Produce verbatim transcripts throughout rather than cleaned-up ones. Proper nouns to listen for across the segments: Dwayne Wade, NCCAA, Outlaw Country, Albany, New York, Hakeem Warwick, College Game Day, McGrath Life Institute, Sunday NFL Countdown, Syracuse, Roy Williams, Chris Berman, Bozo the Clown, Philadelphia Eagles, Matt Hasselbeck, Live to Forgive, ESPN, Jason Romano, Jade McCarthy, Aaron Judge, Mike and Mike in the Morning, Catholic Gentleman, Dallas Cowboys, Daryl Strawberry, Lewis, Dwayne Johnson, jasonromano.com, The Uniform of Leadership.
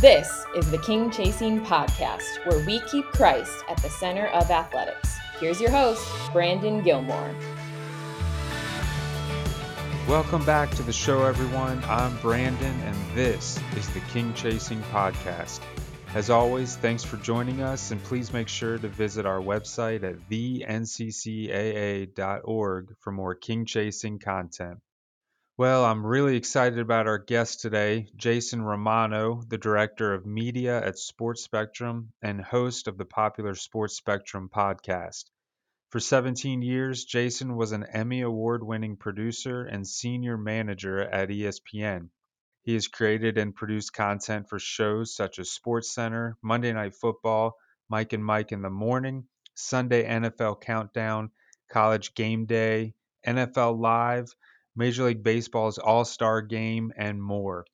This is the King Chasing Podcast, where we keep Christ at the center of athletics. Here's your host, Brandon Gilmore. Welcome back to the show, everyone. I'm Brandon, and this is the King Chasing Podcast. As always, thanks for joining us, and please make sure to visit our website at the N C C A A dot org for more King Chasing content. Well, I'm really excited about our guest today, Jason Romano, the Director of Media at Sports Spectrum and host of the popular Sports Spectrum podcast. For seventeen years, Jason was an Emmy Award-winning producer and senior manager at E S P N. He has created and produced content for shows such as SportsCenter, Monday Night Football, Mike and Mike in the Morning, Sunday N F L Countdown, College Game Day, N F L Live, Major League Baseball's All-Star Game, and more.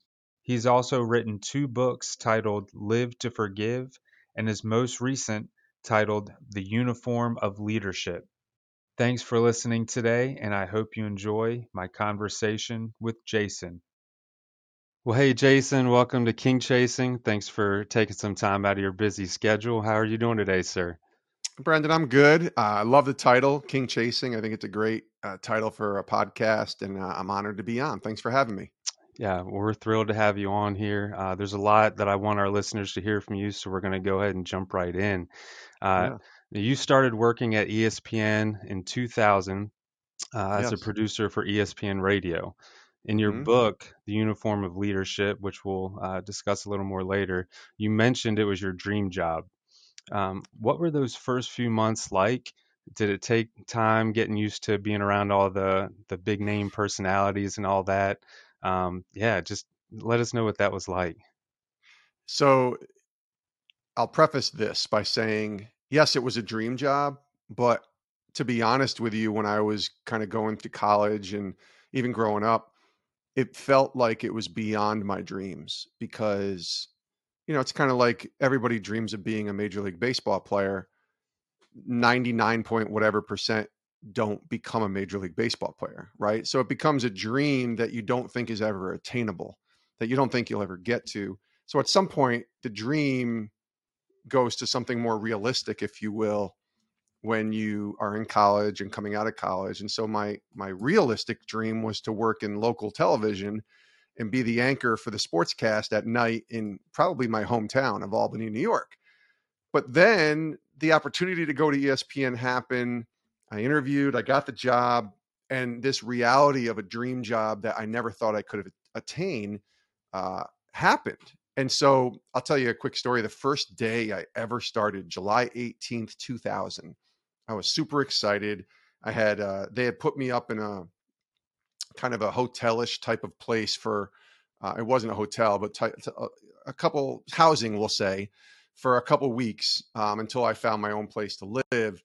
He's also written two books titled Live to Forgive and his most recent titled The Uniform of Leadership. Thanks for listening today, and I hope you enjoy my conversation with Jason. Well, hey, Jason, welcome to King Chasing. Thanks for taking some time out of your busy schedule. How are you doing today, sir? Brandon, I'm good. Uh, I love the title, King Chasing. I think it's a great uh, title for a podcast, and uh, I'm honored to be on. Thanks for having me. Yeah, we're thrilled to have you on here. Uh, there's a lot that I want our listeners to hear from you, so we're going to go ahead and jump right in. Uh, yeah. You started working at E S P N in two thousand uh, yes. as a producer for E S P N Radio. In your mm-hmm. book, The Uniform of Leadership, which we'll uh, discuss a little more later, you mentioned it was your dream job. Um, what were those first few months like? Did it take time getting used to being around all the, the big name personalities and all that? Um, yeah, just let us know what that was like. So I'll preface this by saying, yes, it was a dream job, but to be honest with you, when I was kind of going through college and even growing up, it felt like it was beyond my dreams because you know, it's kind of like everybody dreams of being a Major League Baseball player. ninety-nine point whatever percent don't become a Major League Baseball player, right? So it becomes a dream that you don't think is ever attainable, that you don't think you'll ever get to. So at some point, the dream goes to something more realistic, if you will, when you are in college and coming out of college. And so my my realistic dream was to work in local television and be the anchor for the sportscast at night in probably my hometown of Albany, New York. But then the opportunity to go to E S P N happened. I interviewed, I got the job, and this reality of a dream job that I never thought I could have attained uh, happened. And so I'll tell you a quick story. The first day I ever started, July eighteenth, two thousand, I was super excited. I had, uh, they had put me up in a, kind of a hotelish type of place for, uh, it wasn't a hotel, but t- t- a couple housing, we'll say, for a couple weeks um, until I found my own place to live.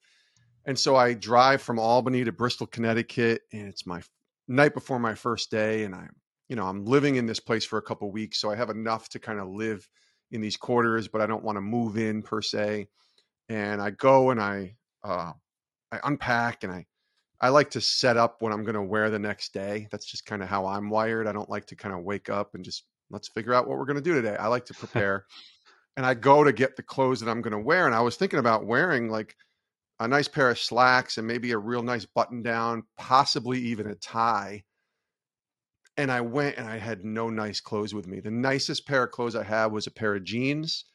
And so I drive from Albany to Bristol, Connecticut, and it's my night before my first day. And I'm, you know, I'm living in this place for a couple weeks. So I have enough to kind of live in these quarters, but I don't want to move in per se. And I go and I, uh, I unpack and I, I like to set up what I'm going to wear the next day. That's just kind of how I'm wired. I don't like to kind of wake up and just let's figure out what we're going to do today. I like to prepare. And I go to get the clothes that I'm going to wear. And I was thinking about wearing like a nice pair of slacks and maybe a real nice button down, possibly even a tie. And I went and I had no nice clothes with me. The nicest pair of clothes I had was a pair of jeans,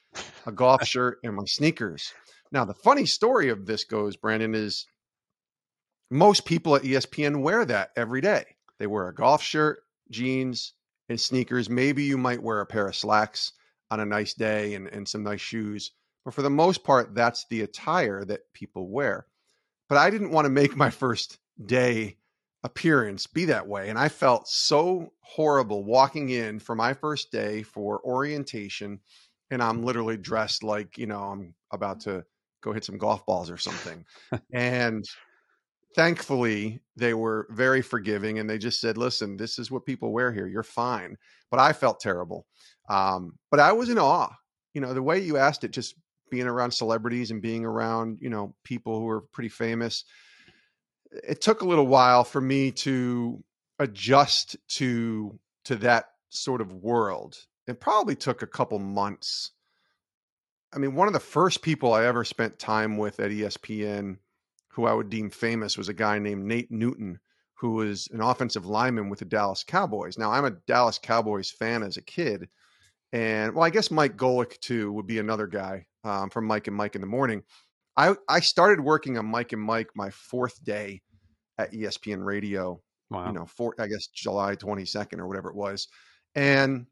a golf shirt, and my sneakers. Now, the funny story of this goes, Brandon, is most people at E S P N wear that every day. They wear a golf shirt, jeans, and sneakers. Maybe you might wear a pair of slacks on a nice day and, and some nice shoes. But for the most part, that's the attire that people wear. But I didn't want to make my first day appearance be that way. And I felt so horrible walking in for my first day for orientation. And I'm literally dressed like, you know, I'm about to go hit some golf balls or something. And thankfully, they were very forgiving and they just said, listen, this is what people wear here. You're fine. But I felt terrible. Um, but I was in awe. You know, the way you asked it, just being around celebrities and being around, you know, people who are pretty famous. It took a little while for me to adjust to to that sort of world. it probably took a couple months. I mean, one of the first people I ever spent time with at E S P N who I would deem famous was a guy named Nate Newton, who was an offensive lineman with the Dallas Cowboys. Now, I'm a Dallas Cowboys fan as a kid. And, well, I guess Mike Golic, too, would be another guy um, from Mike and Mike in the Morning. I, I started working on Mike and Mike my fourth day at E S P N Radio. Wow. You know, for, I guess July twenty-second or whatever it was. And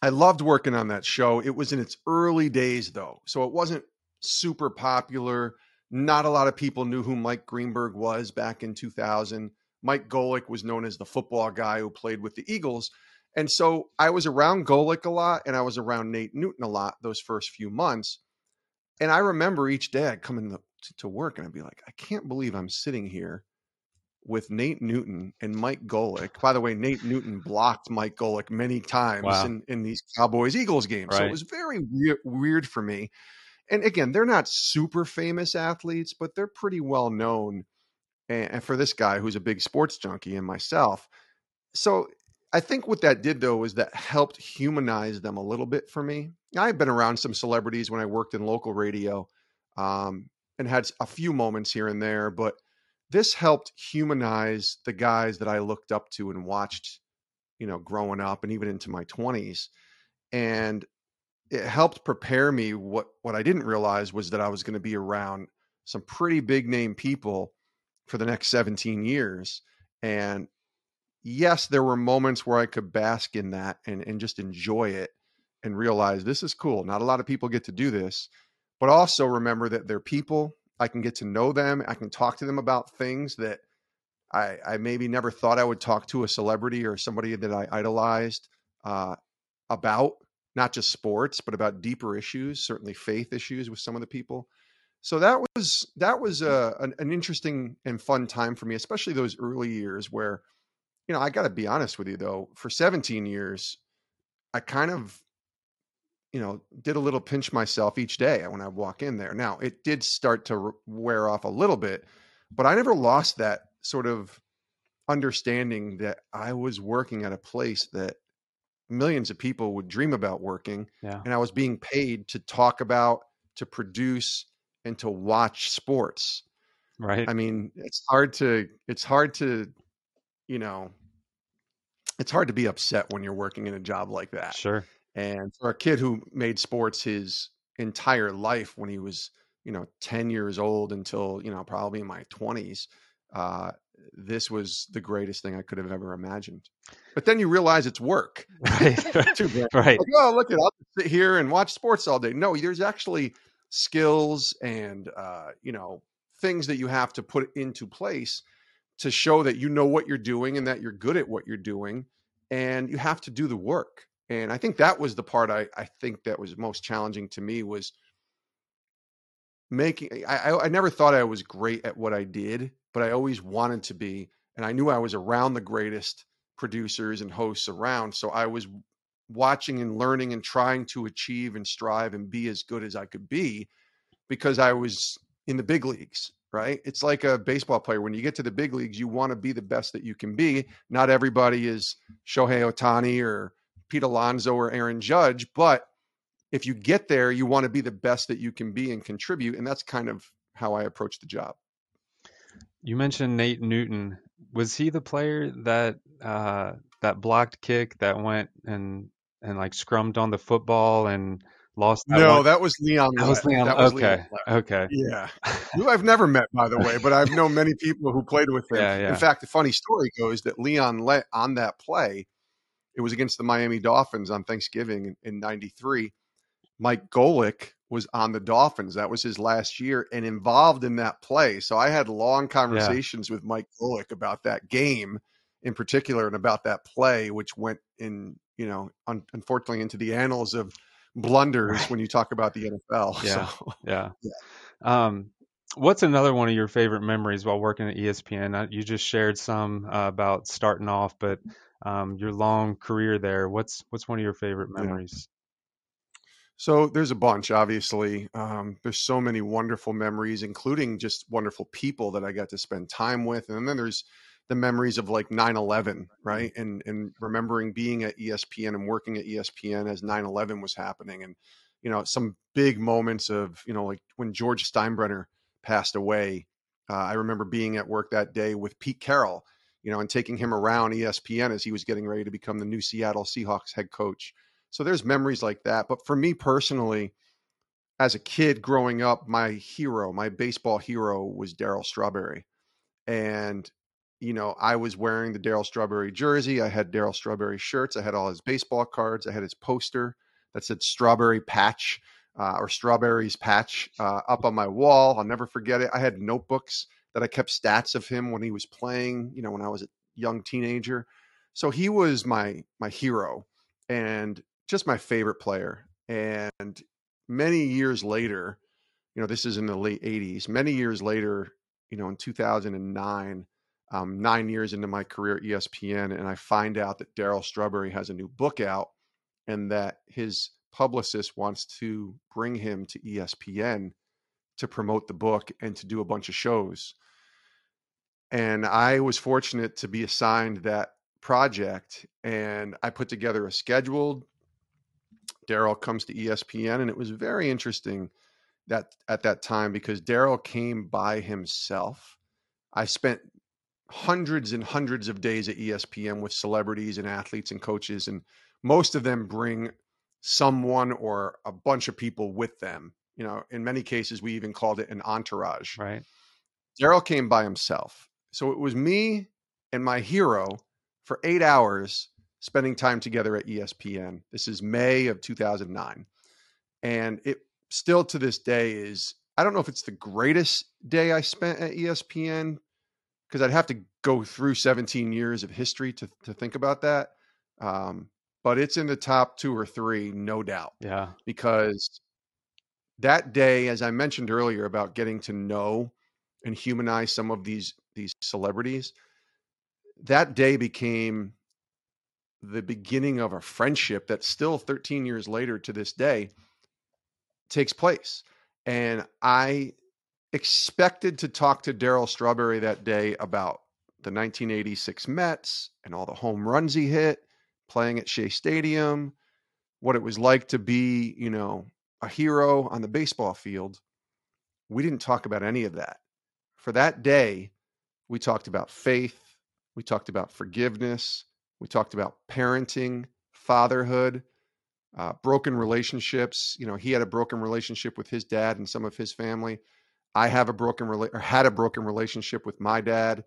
I loved working on that show. It was in its early days, though. So it wasn't super popular. Not a lot of people knew who Mike Greenberg was back in two thousand. Mike Golic was known as the football guy who played with the Eagles. And so I was around Golic a lot, and I was around Nate Newton a lot those first few months. And I remember each day I'd come in the, to work and I'd be like, I can't believe I'm sitting here with Nate Newton and Mike Golic. By the way, Nate Newton blocked Mike Golic many times wow. in, in these Cowboys-Eagles games. Right. So it was very weird, weird for me. And again, they're not super famous athletes, but they're pretty well known. And for this guy who's a big sports junkie and myself. So I think what that did, though, is that helped humanize them a little bit for me. I've been around some celebrities when I worked in local radio um, and had a few moments here and there, but this helped humanize the guys that I looked up to and watched, you know, growing up and even into my twenties. And it helped prepare me. What, what I didn't realize was that I was going to be around some pretty big name people for the next seventeen years. And yes, there were moments where I could bask in that and, and just enjoy it and realize this is cool. Not a lot of people get to do this, but also remember that they're people. I can get to know them. I can talk to them about things that I, I maybe never thought I would talk to a celebrity or somebody that I idolized uh, about, not just sports, but about deeper issues, certainly faith issues with some of the people. So that was that was a, an, an interesting and fun time for me, especially those early years where, you know, I got to be honest with you, though, for seventeen years, I kind of, you know, did a little pinch myself each day when I walk in there. Now, it did start to wear off a little bit, but I never lost that sort of understanding that I was working at a place that millions of people would dream about working. Yeah. And I was being paid to talk about, to produce, and to watch sports. Right. I mean, it's hard to, it's hard to, you know, it's hard to be upset when you're working in a job like that. Sure. And for a kid who made sports his entire life when he was, you know, ten years old until, you know, probably in my twenties, uh, this was the greatest thing I could have ever imagined. But then you realize it's work. Right. Too bad. Right. Like, oh, look, I'll sit here and watch sports all day. No, there's actually skills and, uh, you know, things that you have to put into place to show that you know what you're doing and that you're good at what you're doing. And you have to do the work. And I think that was the part I, I think that was most challenging to me was making, I, I never thought I was great at what I did, but I always wanted to be. And I knew I was around the greatest producers and hosts around. So I was watching and learning and trying to achieve and strive and be as good as I could be because I was in the big leagues, right? It's like a baseball player. When you get to the big leagues, you want to be the best that you can be. Not everybody is Shohei Ohtani or Pete Alonso or Aaron Judge, but if you get there, you want to be the best that you can be and contribute. And that's kind of how I approach the job. You mentioned Nate Newton. Was he the player that, uh, that blocked kick that went and, and like scrummed on the football and lost? That no, one? that was Leon. That was Leon. That was okay. Leon okay. Yeah. Who I've never met, by the way, but I've known many people who played with him. Yeah, yeah. In fact, the funny story goes that Leon Lett on that play, it was against the Miami Dolphins on Thanksgiving in ninety-three. Mike Golic was on the Dolphins. That was his last year and involved in that play. So I had long conversations yeah. with Mike Golic about that game in particular and about that play, which went in, you know, un- unfortunately into the annals of blunders when you talk about the N F L. Yeah. So, yeah. yeah. Um, what's another one of your favorite memories while working at E S P N? You just shared some uh, about starting off, but Um, your long career there. What's, what's one of your favorite memories? Yeah. So there's a bunch, obviously. Um, there's so many wonderful memories, including just wonderful people that I got to spend time with. And then there's, the memories of like nine eleven, right? And and remembering being at E S P N and working at E S P N as nine eleven was happening. And, you know, some big moments of, you know, like when George Steinbrenner passed away, uh, I remember being at work that day with Pete Carroll, you know, and taking him around E S P N as he was getting ready to become the new Seattle Seahawks head coach. So there's memories like that. But for me personally, as a kid growing up, my hero, my baseball hero was Daryl Strawberry. And, you know, I was wearing the Daryl Strawberry jersey. I had Daryl Strawberry shirts. I had all his baseball cards. I had his poster that said Strawberry Patch uh, or Strawberry's Patch uh, up on my wall. I'll never forget it. I had notebooks that I kept stats of him when he was playing, you know, when I was a young teenager. So he was my my hero and just my favorite player. And many years later, you know, this is in the late eighties, many years later, you know, in two thousand nine, um, nine years into my career at E S P N, and I find out that Daryl Strawberry has a new book out and that his publicist wants to bring him to E S P N to promote the book and to do a bunch of shows. And I was fortunate to be assigned that project, and I put together a schedule. Daryl comes to E S P N, and it was very interesting that at that time because Daryl came by himself. I spent hundreds and hundreds of days at E S P N with celebrities and athletes and coaches, and most of them bring someone or a bunch of people with them. You know, in many cases, we even called it an entourage. Right. Daryl came by himself. So it was me and my hero for eight hours spending time together at E S P N. This is May of two thousand nine. And it still to this day is, I don't know if it's the greatest day I spent at E S P N, because I'd have to go through seventeen years of history to, to think about that. Um, but it's in the top two or three, no doubt. Yeah. Because that day, as I mentioned earlier about getting to know and humanize some of these, these celebrities, that day became the beginning of a friendship that still thirteen years later to this day takes place. And I expected to talk to Daryl Strawberry that day about the nineteen eighty-six Mets and all the home runs he hit, playing at Shea Stadium, what it was like to be, you know, a hero on the baseball field. We didn't talk about any of that. For that day, we talked about faith. We talked about forgiveness. We talked about parenting, fatherhood, uh, broken relationships. You know, he had a broken relationship with his dad and some of his family. I have a broken rela- or had a broken relationship with my dad.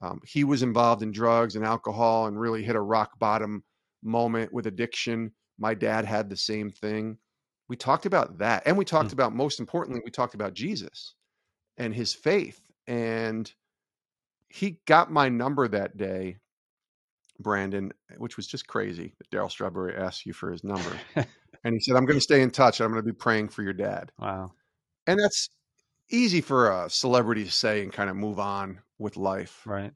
Um, he was involved in drugs and alcohol and really hit a rock bottom moment with addiction. My dad had the same thing. We talked about that. And we talked mm-hmm. about, most importantly, we talked about Jesus and his faith. And he got my number that day, Brandon, which was just crazy that Daryl Strawberry asked you for his number. And he said, I'm going to stay in touch. I'm going to be praying for your dad. Wow. And that's easy for a celebrity to say and kind of move on with life. Right.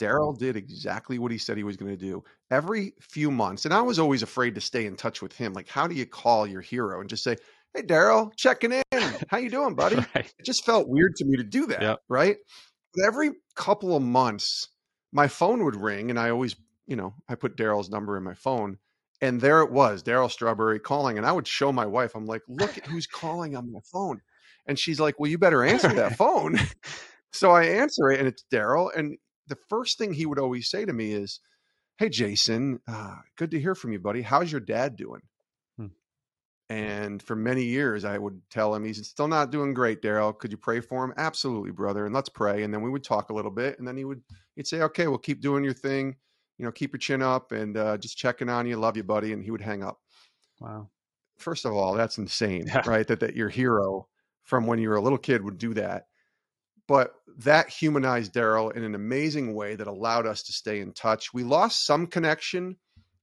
Daryl did exactly what he said he was going to do every few months. And I was always afraid to stay in touch with him. Like, how do you call your hero and just say, hey, Daryl, checking in. How you doing, buddy? Right. It just felt weird to me to do that. Yep. Right. But every couple of months, my phone would ring, and I always, you know, I put Daryl's number in my phone, and there it was, Daryl Strawberry calling. And I would show my wife, I'm like, look at who's calling on my phone. And she's like, well, you better answer that phone. So I answer it, and it's Daryl. And the first thing he would always say to me is, hey, Jason, uh, good to hear from you, buddy. How's your dad doing? Hmm. And for many years, I would tell him, he's still not doing great, Daryl. Could you pray for him? Absolutely, brother. And let's pray. And then we would talk a little bit. And then he would, he'd say, okay, well, keep doing your thing. You know, keep your chin up and uh, just checking on you. Love you, buddy. And he would hang up. Wow. First of all, that's insane, yeah. right? That, that your hero from when you were a little kid would do that. But that humanized Daryl in an amazing way that allowed us to stay in touch. We lost some connection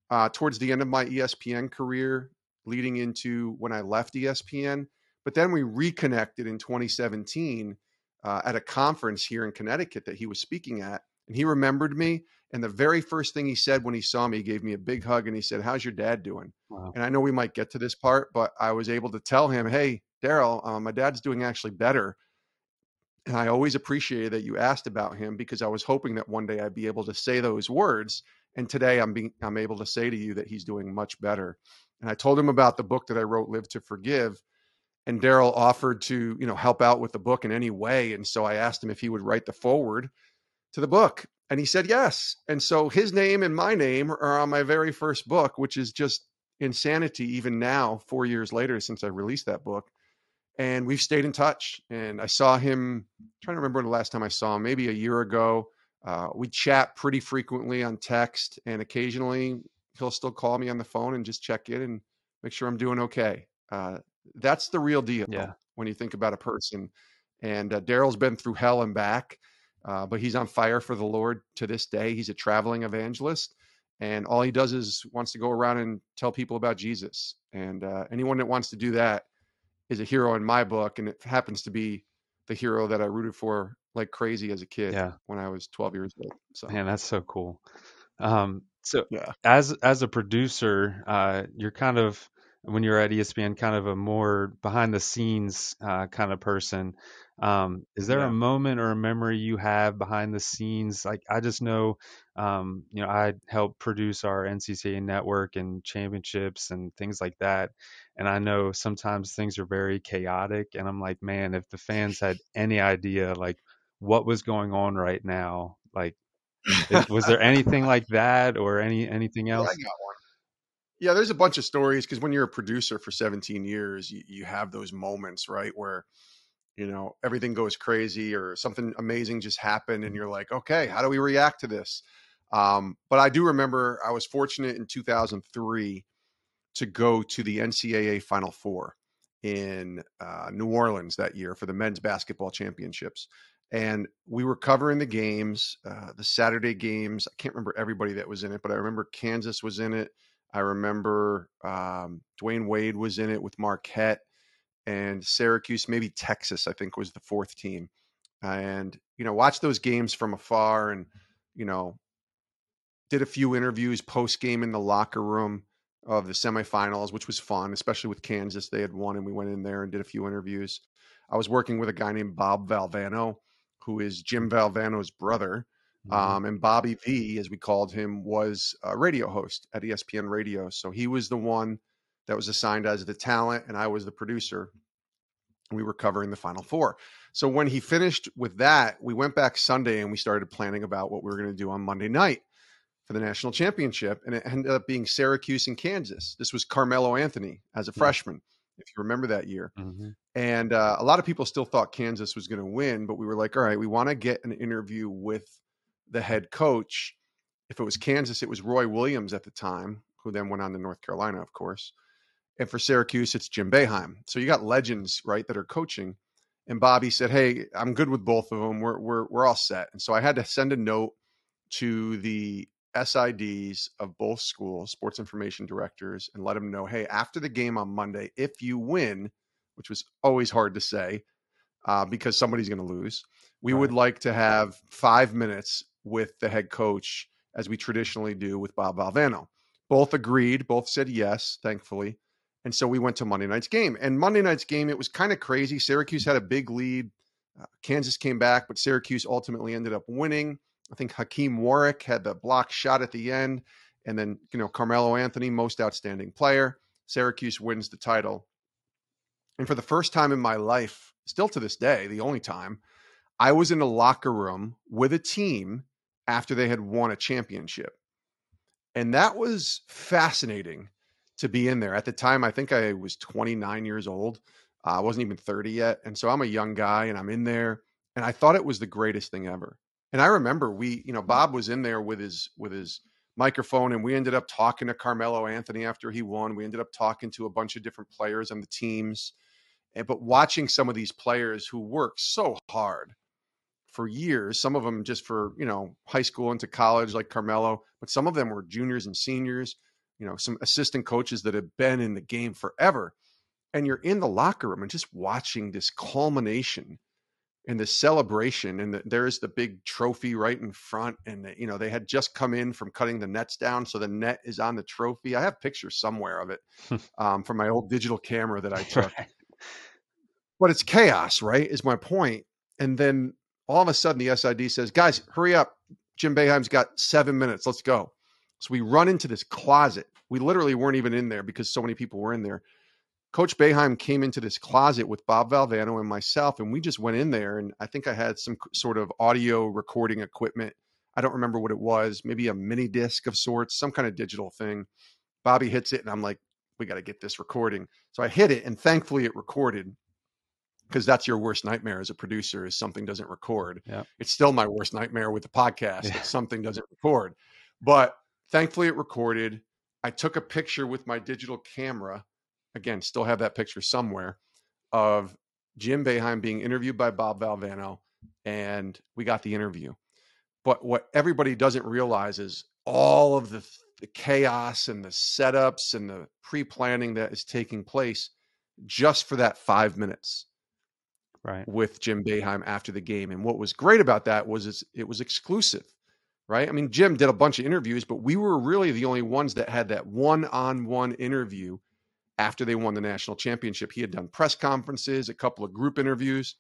uh, towards the end of my E S P N career, leading into when I left E S P N. But then we reconnected in twenty seventeen uh, at a conference here in Connecticut that he was speaking at. And he remembered me. And the very first thing he said when he saw me, he gave me a big hug and he said, how's your dad doing? Wow. And I know we might get to this part, but I was able to tell him, hey, Daryl, uh, my dad's doing actually better. And I always appreciated that you asked about him, because I was hoping that one day I'd be able to say those words. And today I'm being, I'm able to say to you that he's doing much better. And I told him about the book that I wrote, Live to Forgive, and Daryl offered to, you know, help out with the book in any way. And so I asked him if he would write the foreword to the book, and he said yes. And so his name and my name are on my very first book, which is just insanity even now, four years later since I released that book. And we've stayed in touch. And I saw him, I'm trying to remember the last time I saw him, maybe a year ago. Uh, we chat pretty frequently on text, and occasionally he'll still call me on the phone and just check in and make sure I'm doing okay. Uh, that's the real deal. Yeah. When you think about a person, and uh, Daryl's been through hell and back, uh, but he's on fire for the Lord to this day. He's a traveling evangelist, and all he does is wants to go around and tell people about Jesus. And uh, anyone that wants to do that is a hero in my book. And it happens to be the hero that I rooted for like crazy as a kid, yeah, when I was twelve years old. So, man, that's so cool. Um, so yeah. as, as a producer, uh, you're kind of, when you're at E S P N, kind of a more behind the scenes uh, kind of person. Um, is there yeah. a moment or a memory you have behind the scenes? Like, I just know, um, you know, I helped produce our N C C A A network and championships and things like that. And I know sometimes things are very chaotic, and I'm like, man, if the fans had any idea, like what was going on right now, like, it, was there anything like that or any, anything else? Yeah, I got one. Yeah, there's a bunch of stories, because when you're a producer for seventeen years, you, you have those moments, right, where, you know, everything goes crazy or something amazing just happened and you're like, okay, how do we react to this? Um, but I do remember I was fortunate in two thousand three to go to the N C double A Final Four in uh, New Orleans that year for the men's basketball championships. And we were covering the games, uh, the Saturday games. I can't remember everybody that was in it, but I remember Kansas was in it. I remember um, Dwayne Wade was in it with Marquette, and Syracuse, maybe Texas, I think, was the fourth team. And, you know, watched those games from afar, and, you know, did a few interviews post-game in the locker room of the semifinals, which was fun, especially with Kansas. They had won, and we went in there and did a few interviews. I was working with a guy named Bob Valvano, who is Jim Valvano's brother. Um, and Bobby V, as we called him, was a radio host at E S P N Radio. So he was the one that was assigned as the talent, and I was the producer. We were covering the Final Four. So when he finished with that, we went back Sunday and we started planning about what we were going to do on Monday night for the national championship. And it ended up being Syracuse and Kansas. This was Carmelo Anthony as a freshman, if you remember that year. Mm-hmm. And uh, a lot of people still thought Kansas was going to win, but we were like, all right, we want to get an interview with the head coach. If it was Kansas, it was Roy Williams at the time, who then went on to North Carolina, of course. And for Syracuse, it's Jim Boeheim. So you got legends, right, that are coaching. And Bobby said, hey, I'm good with both of them. We're, we're, we're all set. And so I had to send a note to the S I Ds of both schools, sports information directors, and let them know, hey, after the game on Monday, if you win, which was always hard to say uh, because somebody's going to lose, we right. would like to have five minutes with the head coach, as we traditionally do with Bob Valvano. Both agreed, both said yes, thankfully. And so we went to Monday night's game. And Monday night's game, it was kind of crazy. Syracuse had a big lead. Uh, Kansas came back, but Syracuse ultimately ended up winning. I think Hakeem Warwick had the block shot at the end. And then, you know, Carmelo Anthony, most outstanding player. Syracuse wins the title. And for the first time in my life, still to this day, the only time, I was in a locker room with a team after they had won a championship. And that was fascinating to be in there. At the time, I think I was twenty-nine years old. Uh, I wasn't even thirty yet. And so I'm a young guy and I'm in there, and I thought it was the greatest thing ever. And I remember we, you know, Bob was in there with his, with his microphone, and we ended up talking to Carmelo Anthony after he won. We ended up talking to a bunch of different players on the teams, and, but watching some of these players who worked so hard for years, some of them just for, you know, high school into college like Carmelo, but some of them were juniors and seniors, you know, some assistant coaches that have been in the game forever. And you're in the locker room and just watching this culmination and the celebration. And the, there's the big trophy right in front. And, the, you know, they had just come in from cutting the nets down. So the net is on the trophy. I have pictures somewhere of it um, from my old digital camera that I took. Right. But it's chaos, right, is my point. And then all of a sudden, the S I D says, guys, hurry up. Jim Boeheim's got seven minutes. Let's go. So we run into this closet. We literally weren't even in there because so many people were in there. Coach Boeheim came into this closet with Bob Valvano and myself, and we just went in there. And I think I had some sort of audio recording equipment. I don't remember what it was, maybe a mini disc of sorts, some kind of digital thing. Bobby hits it, and I'm like, we got to get this recording. So I hit it, and thankfully it recorded, because that's your worst nightmare as a producer, is something doesn't record. Yeah. It's still my worst nightmare with the podcast. Yeah. Something doesn't record. But thankfully it recorded. I took a picture with my digital camera. Again, still have that picture somewhere, of Jim Boeheim being interviewed by Bob Valvano, and we got the interview. But what everybody doesn't realize is all of the, the chaos and the setups and the pre-planning that is taking place just for that five minutes right. with Jim Boeheim after the game. And what was great about that was it's, it was exclusive, right? I mean, Jim did a bunch of interviews, but we were really the only ones that had that one-on-one interview after they won the national championship. He had done press conferences, a couple of group interviews,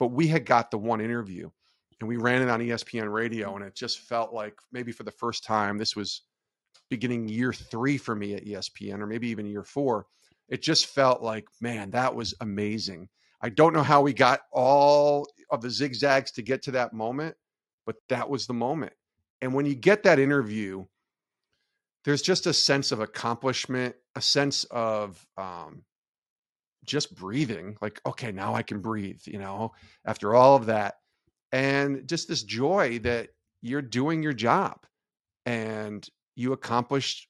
but we had got the one interview, and we ran it on E S P N radio. And it just felt like, maybe for the first time, this was beginning year three for me at E S P N, or maybe even year four. It just felt like, man, that was amazing. I don't know how we got all of the zigzags to get to that moment, but that was the moment. And when you get that interview, there's just a sense of accomplishment, a sense of um, just breathing, like, okay, now I can breathe, you know, after all of that. And just this joy that you're doing your job and you accomplished,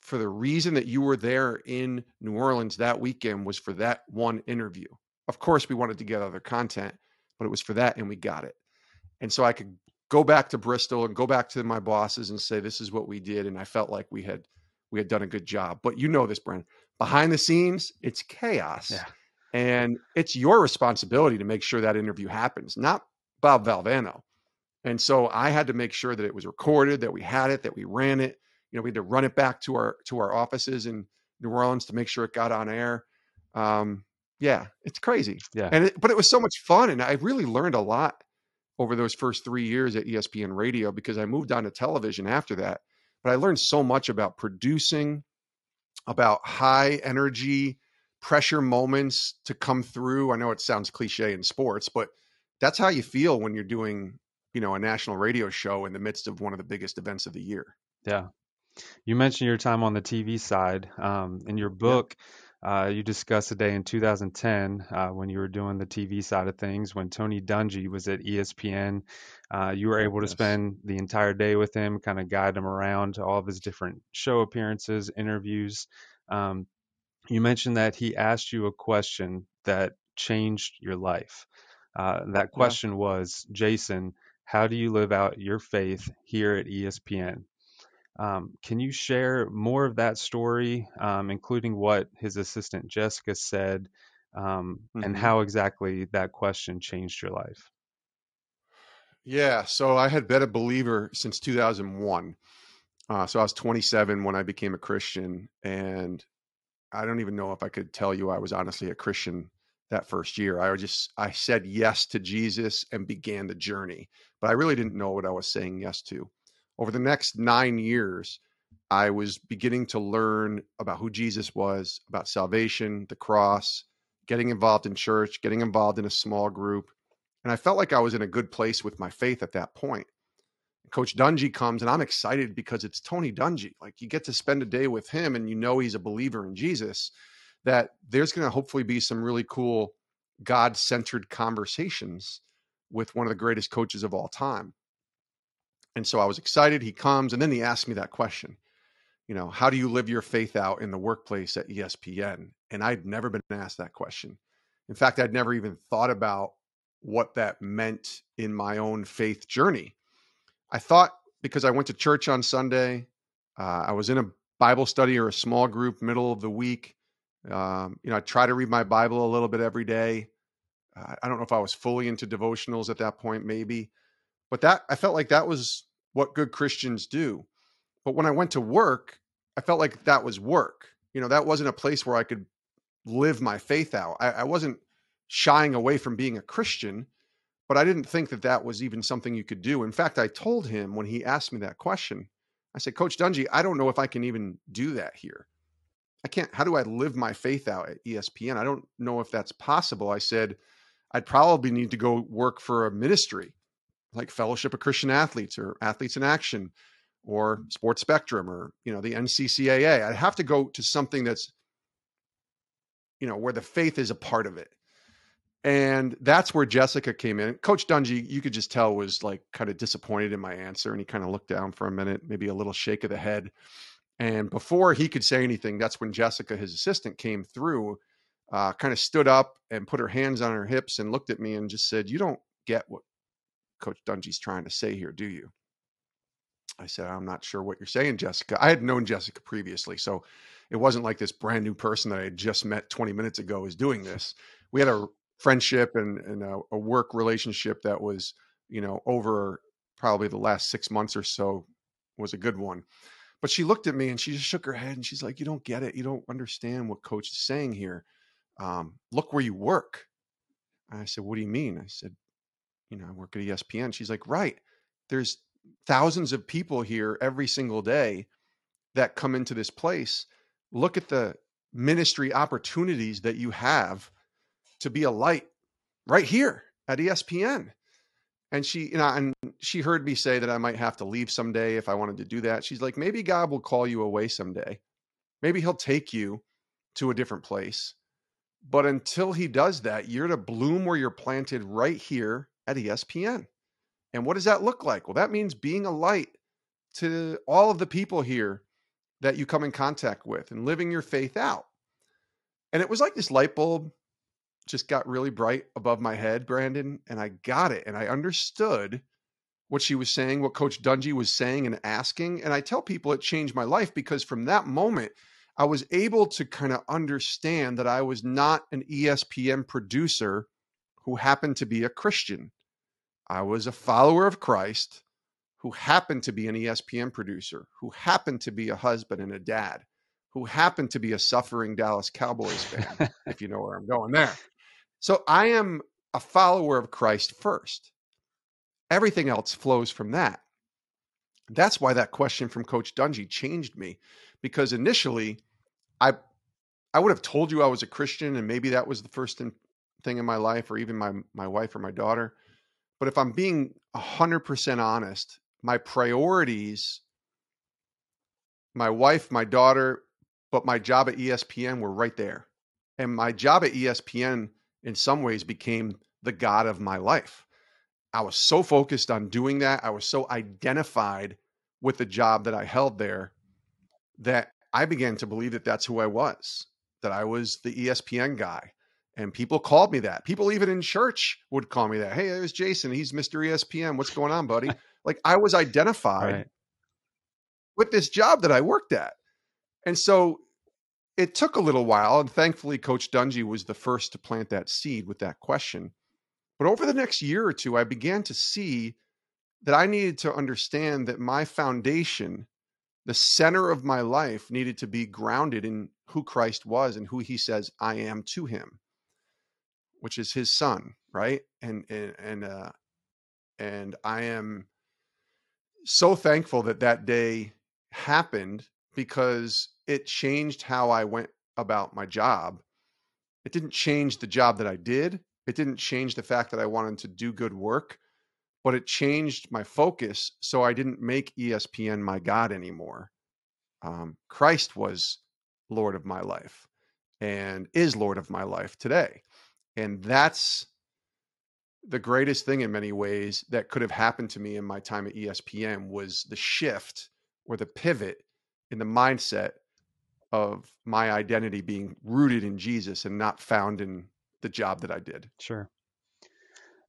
for the reason that you were there in New Orleans that weekend, was for that one interview. Of course, we wanted to get other content, but it was for that, and we got it. And so I could go back to Bristol and go back to my bosses and say, this is what we did. And I felt like we had, we had done a good job. But you know this, Brandon, behind the scenes, it's chaos. Yeah. And it's your responsibility to make sure that interview happens, not Bob Valvano. And so I had to make sure that it was recorded, that we had it, that we ran it. You know, we had to run it back to our, to our offices in New Orleans to make sure it got on air. Um, yeah, it's crazy. Yeah. And it, but it was so much fun. And I really learned a lot over those first three years at E S P N radio, because I moved on to television after that. But I learned so much about producing, about high energy pressure moments to come through. I know it sounds cliche in sports, but that's how you feel when you're doing, you know, a national radio show in the midst of one of the biggest events of the year. Yeah. You mentioned your time on the T V side. Um, in your book, yeah. Uh, you discussed a day in two thousand ten uh, when you were doing the T V side of things, when Tony Dungy was at E S P N. Uh, you were able to yes. spend the entire day with him, kind of guide him around to all of his different show appearances, interviews. Um, you mentioned that he asked you a question that changed your life. Uh, that question yeah. was, Jason, how do you live out your faith here at E S P N? Um, can you share more of that story, um, including what his assistant Jessica said, um, mm-hmm. and how exactly that question changed your life? Yeah, so I had been a believer since two thousand one. Uh, so I was twenty-seven when I became a Christian, and I don't even know if I could tell you I was honestly a Christian that first year. I just I said yes to Jesus and began the journey, but I really didn't know what I was saying yes to. Over the next nine years, I was beginning to learn about who Jesus was, about salvation, the cross, getting involved in church, getting involved in a small group. And I felt like I was in a good place with my faith at that point. Coach Dungy comes, and I'm excited because it's Tony Dungy. Like, you get to spend a day with him, and you know he's a believer in Jesus, that there's going to hopefully be some really cool God-centered conversations with one of the greatest coaches of all time. And so I was excited. He comes, and then he asked me that question, you know, how do you live your faith out in the workplace at E S P N? And I'd never been asked that question. In fact, I'd never even thought about what that meant in my own faith journey. I thought, because I went to church on Sunday, uh, I was in a Bible study or a small group middle of the week. Um, you know, I try to read my Bible a little bit every day. Uh, I don't know if I was fully into devotionals at that point, maybe. But that, I felt like that was what good Christians do. But when I went to work, I felt like that was work. You know, that wasn't a place where I could live my faith out. I, I wasn't shying away from being a Christian, But I didn't think that that was even something you could do. In fact, I told him when he asked me that question, I said, Coach Dungy, I don't know if I can even do that here. I can't. How do I live my faith out at E S P N? I don't know if that's possible. I said, I'd probably need to go work for a ministry like Fellowship of Christian Athletes or Athletes in Action or Sports Spectrum or, you know, the N C C A A. I'd have to go to something that's, you know, where the faith is a part of it. And that's where Jessica came in. Coach Dungy, you could just tell, was like kind of disappointed in my answer. And he kind of looked down for a minute, maybe a little shake of the head. And before he could say anything, that's when Jessica, his assistant, came through, uh, kind of stood up and put her hands on her hips and looked at me and just said, you don't get what Coach Dungy's trying to say here, do you? I said, I'm not sure what you're saying, Jessica. I had known Jessica previously, so it wasn't like this brand new person that I had just met twenty minutes ago is doing this. We had a friendship and, and a, a work relationship that was, you know, over probably the last six months or so was a good one. But she looked at me and she just shook her head and she's like, you don't get it. You don't understand what Coach is saying here. Um, look where you work. And I said, what do you mean? I said, you know, I work at E S P N. She's like, right. There's thousands of people here every single day that come into this place. Look at the ministry opportunities that you have to be a light right here at E S P N. And she, you know, and she heard me say that I might have to leave someday if I wanted to do that. She's like, maybe God will call you away someday. Maybe he'll take you to a different place. But until he does that, you're to bloom where you're planted right here at E S P N. And what does that look like? Well, that means being a light to all of the people here that you come in contact with and living your faith out. And it was like this light bulb just got really bright above my head, Brandon, and I got it. And I understood what she was saying, what Coach Dungy was saying and asking. And I tell people it changed my life because from that moment, I was able to kind of understand that I was not an E S P N producer who happened to be a Christian. I was a follower of Christ who happened to be an E S P N producer, who happened to be a husband and a dad, who happened to be a suffering Dallas Cowboys fan, if you know where I'm going there. So I am a follower of Christ first. Everything else flows from that. That's why that question from Coach Dungy changed me, because initially I I would have told you I was a Christian, and maybe that was the first in, thing in my life, or even my, my wife or my daughter. But if I'm being one hundred percent honest, my priorities, my wife, my daughter, but my job at E S P N were right there. And my job at E S P N in some ways became the God of my life. I was so focused on doing that. I was so identified with the job that I held there that I began to believe that that's who I was, that I was the E S P N guy. And people called me that. People even in church would call me that. Hey, there's Jason. He's Mister E S P N. What's going on, buddy? Like, I was identified right with this job that I worked at. And so it took a little while. And thankfully, Coach Dungy was the first to plant that seed with that question. But over the next year or two, I began to see that I needed to understand that my foundation, the center of my life, needed to be grounded in who Christ was and who he says I am to him, which is his son, right? And and and, uh, and I am so thankful that that day happened because it changed how I went about my job. It didn't change the job that I did. It didn't change the fact that I wanted to do good work, but it changed my focus so I didn't make E S P N my God anymore. Um, Christ was Lord of my life and is Lord of my life today. And that's the greatest thing in many ways that could have happened to me in my time at E S P N was the shift or the pivot in the mindset of my identity being rooted in Jesus and not found in the job that I did. Sure.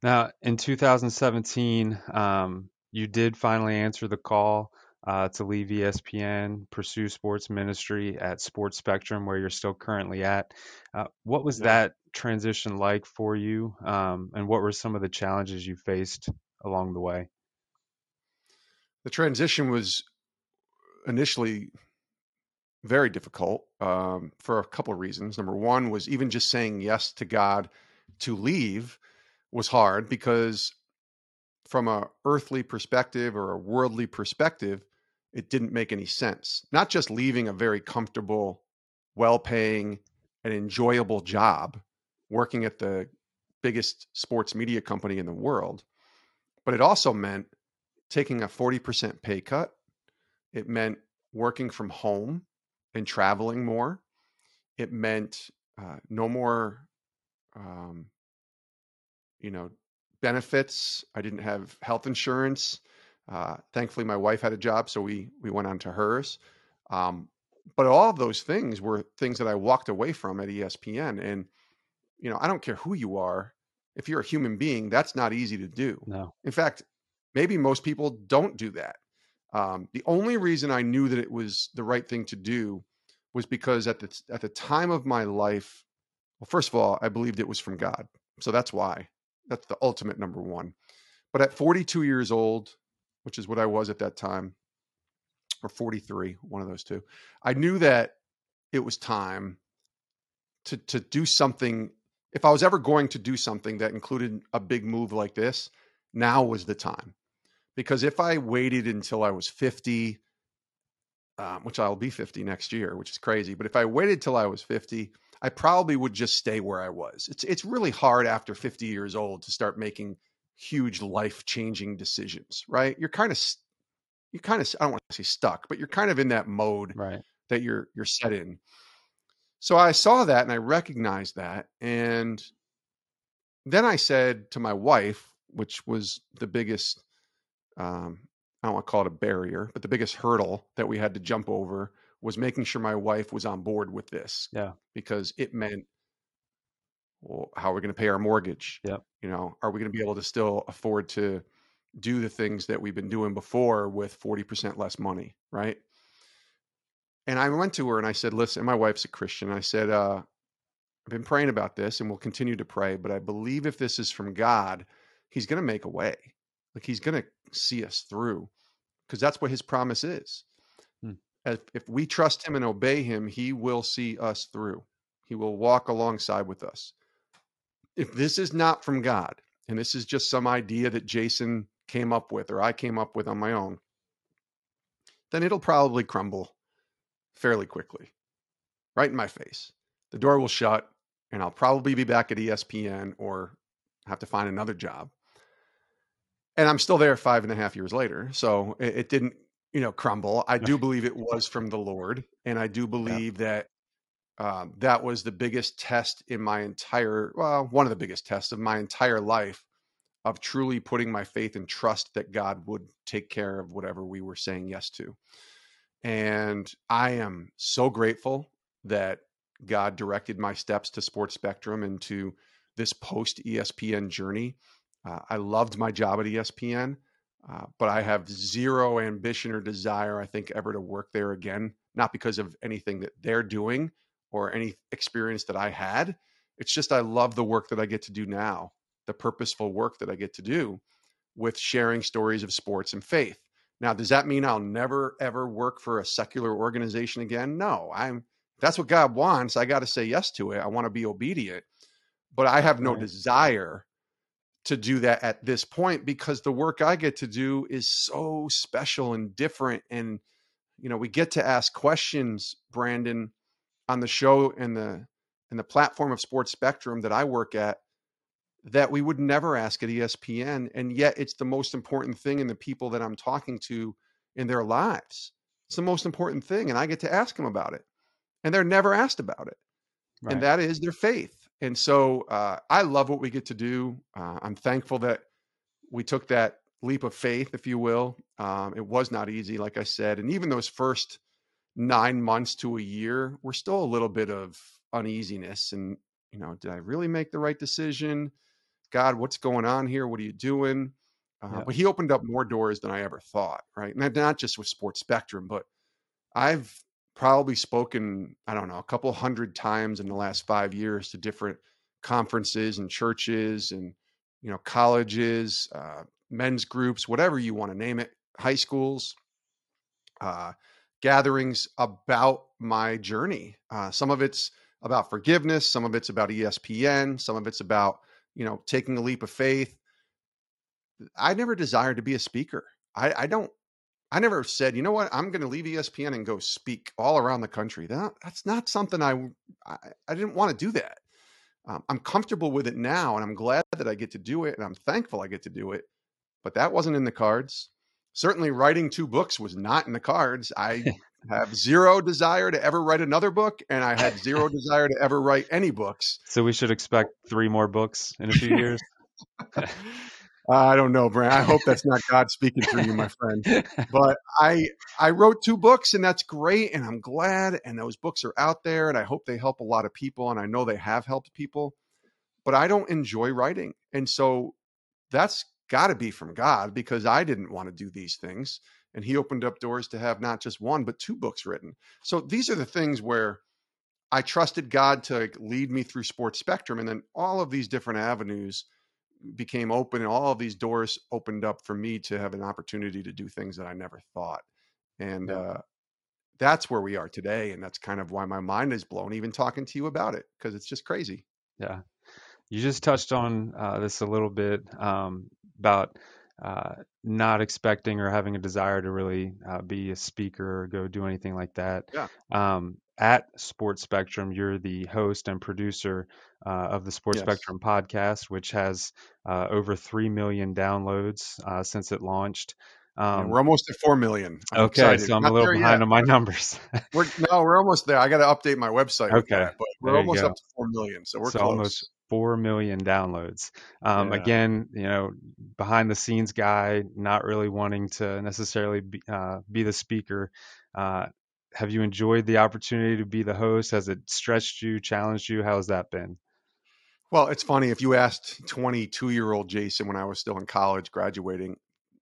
Now, in two thousand seventeen, um, you did finally answer the call uh, to leave E S P N, pursue sports ministry at Sports Spectrum, where you're still currently at. Uh, what was yeah. that transition like for you? Um, and what were some of the challenges you faced along the way? The transition was initially very difficult um, for a couple of reasons. Number one was even just saying yes to God to leave was hard because from a earthly perspective or a worldly perspective, it didn't make any sense. Not just leaving a very comfortable, well-paying, and enjoyable job working at the biggest sports media company in the world, but it also meant taking a forty percent pay cut. It meant working from home and traveling more. It meant uh, no more, um, you know, benefits. I didn't have health insurance. Uh, thankfully, my wife had a job, so we we went on to hers. Um, but all of those things were things that I walked away from at E S P N. And, you know, I don't care who you are. If you're a human being, that's not easy to do. No. In fact, maybe most people don't do that. Um, the only reason I knew that it was the right thing to do was because at the at the time of my life, well, first of all, I believed it was from God. So that's why. That's the ultimate number one. But at forty-two years old, which is what I was at that time, or forty-three, one of those two, I knew that it was time to to do something. If I was ever going to do something that included a big move like this, now was the time. Because if I waited until I was fifty, um, which I'll be fifty next year, which is crazy, but if I waited till I was fifty, I probably would just stay where I was. It's it's really hard after fifty years old to start making huge life-changing decisions, right? You're kind of you kind of I don't want to say stuck, but you're kind of in that mode right. that you're you're set in. So I saw that and I recognized that, and then I said to my wife, which was the biggest. Um, I don't want to call it a barrier, but the biggest hurdle that we had to jump over was making sure my wife was on board with this. Yeah. Because it meant, well, how are we going to pay our mortgage? Yeah. You know, are we going to be able to still afford to do the things that we've been doing before with forty percent less money? Right. And I went to her and I said, listen, my wife's a Christian. I said, uh, I've been praying about this and we'll continue to pray, but I believe if this is from God, he's going to make a way. Like he's going to see us through because that's what his promise is. Hmm. If, if we trust him and obey him, he will see us through. He will walk alongside with us. If this is not from God, and this is just some idea that Jason came up with, or I came up with on my own, then it'll probably crumble fairly quickly, right in my face. The door will shut and I'll probably be back at E S P N or have to find another job. And I'm still there five and a half years later. So it, it didn't, you know, crumble. I do believe it was from the Lord. And I do believe yeah. that um, that was the biggest test in my entire, well, one of the biggest tests of my entire life of truly putting my faith and trust that God would take care of whatever we were saying yes to. And I am so grateful that God directed my steps to Sports Spectrum and to this post E S P N journey. Uh, I loved my job at E S P N, uh, but I have zero ambition or desire, I think, ever to work there again, not because of anything that they're doing or any experience that I had. It's just I love the work that I get to do now, the purposeful work that I get to do with sharing stories of sports and faith. Now, does that mean I'll never, ever work for a secular organization again? No, I'm. That's what God wants. I got to say yes to it. I want to be obedient, but I have no right. desire to do that at this point, because the work I get to do is so special and different. And, you know, we get to ask questions, Brandon, on the show and the, and the platform of Sports Spectrum that I work at that we would never ask at E S P N. And yet it's the most important thing in the people that I'm talking to in their lives. It's the most important thing. And I get to ask them about it, and they're never asked about it. Right. And that is their faith. And so uh, I love what we get to do. Uh, I'm thankful that we took that leap of faith, if you will. Um, it was not easy, like I said. And even those first nine months to a year, we're still a little bit of uneasiness. And, you know, did I really make the right decision? God, what's going on here? What are you doing? Uh, yeah. But he opened up more doors than I ever thought, right? Not, not just with Sports Spectrum, but I've probably spoken, I don't know, a couple hundred times in the last five years to different conferences and churches and, you know, colleges, uh, men's groups, whatever you want to name it, high schools, uh, gatherings about my journey. Uh, some of it's about forgiveness. Some of it's about E S P N. Some of it's about, you know, taking a leap of faith. I never desired to be a speaker. I, I don't, I never said, you know what, I'm going to leave E S P N and go speak all around the country. That, that's not something I, I, I didn't want to do that. Um, I'm comfortable with it now, and I'm glad that I get to do it, and I'm thankful I get to do it. But that wasn't in the cards. Certainly writing two books was not in the cards. I have zero desire to ever write another book, and I had zero desire to ever write any books. So we should expect three more books in a few years? I don't know, Brent. I hope that's not God speaking through you, my friend. But I I wrote two books, and that's great, and I'm glad, and those books are out there, and I hope they help a lot of people, and I know they have helped people. But I don't enjoy writing, and so that's got to be from God, because I didn't want to do these things, and he opened up doors to have not just one, but two books written. So these are the things where I trusted God to lead me through Sports Spectrum, and then all of these different avenues became open, and all of these doors opened up for me to have an opportunity to do things that I never thought. And uh, that's where we are today. And that's kind of why my mind is blown, even talking to you about it, because it's just crazy. Yeah. You just touched on uh, this a little bit um, about uh, not expecting or having a desire to really uh, be a speaker or go do anything like that. Yeah. Um, at Sports Spectrum, you're the host and producer uh, of the Sports yes. Spectrum podcast, which has uh, over three million downloads uh, since it launched. Um, we're almost at four million. I'm okay, excited. So I'm Not a little behind yet. on my numbers. we're, no, we're almost there. I got to update my website. Okay. That, but we're almost go. up to four million, so we're so close. Almost four million downloads. Um, yeah. Again, you know, behind the scenes guy, not really wanting to necessarily be, uh, be the speaker. Uh, have you enjoyed the opportunity to be the host? Has it stretched you, challenged you? How's that been? Well, it's funny. If you asked twenty-two-year-old Jason when I was still in college graduating,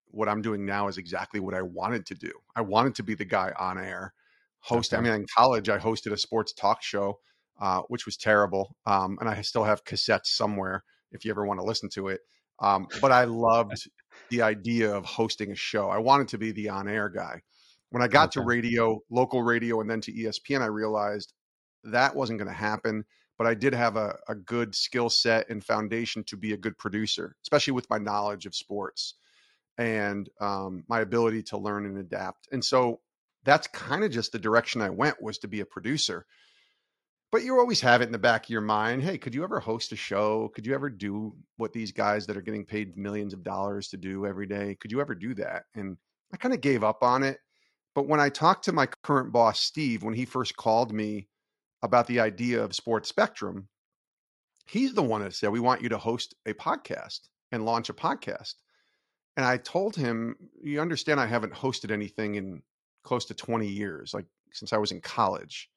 what I'm doing now is exactly what I wanted to do. I wanted to be the guy on air, host. Okay. I mean, in college, I hosted a sports talk show, uh, which was terrible. Um, and I still have cassettes somewhere if you ever want to listen to it. Um, but I loved the idea of hosting a show. I wanted to be the on-air guy. When I got okay. to radio, local radio, and then to E S P N, I realized that wasn't going to happen. But I did have a, a good skill set and foundation to be a good producer, especially with my knowledge of sports and um, my ability to learn and adapt. And so that's kind of just the direction I went, was to be a producer. But you always have it in the back of your mind, hey, could you ever host a show? Could you ever do what these guys that are getting paid millions of dollars to do every day? Could you ever do that? And I kind of gave up on it. But when I talked to my current boss, Steve, when he first called me about the idea of Sports Spectrum, he's the one that said, we want you to host a podcast and launch a podcast. And I told him, you understand, I haven't hosted anything in close to twenty years, like since I was in college.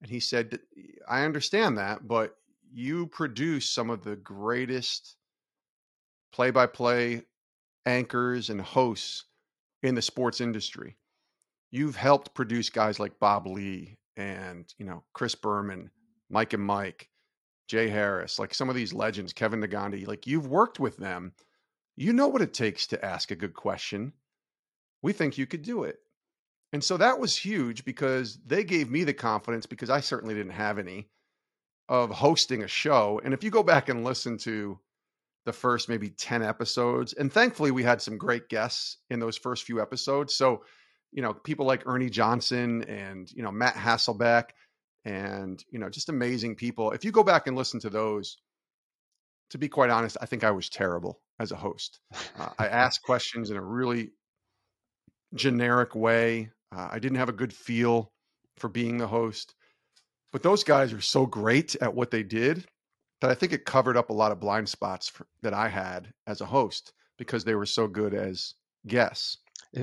And he said, I understand that, but you produce some of the greatest play-by-play anchors and hosts in the sports industry. You've helped produce guys like Bob Lee and, you know, Chris Berman, Mike and Mike, Jay Harris, like some of these legends, Kevin Nagandi, like you've worked with them. You know what it takes to ask a good question. We think you could do it. And so that was huge, because they gave me the confidence, because I certainly didn't have any, of hosting a show. And if you go back and listen to the first maybe ten episodes, and thankfully we had some great guests in those first few episodes. So you know, people like Ernie Johnson and, you know, Matt Hasselbeck and, you know, just amazing people. If you go back and listen to those, to be quite honest, I think I was terrible as a host. Uh, I asked questions in a really generic way. Uh, I didn't have a good feel for being the host, but those guys are so great at what they did that I think it covered up a lot of blind spots for, that I had as a host, because they were so good as guests.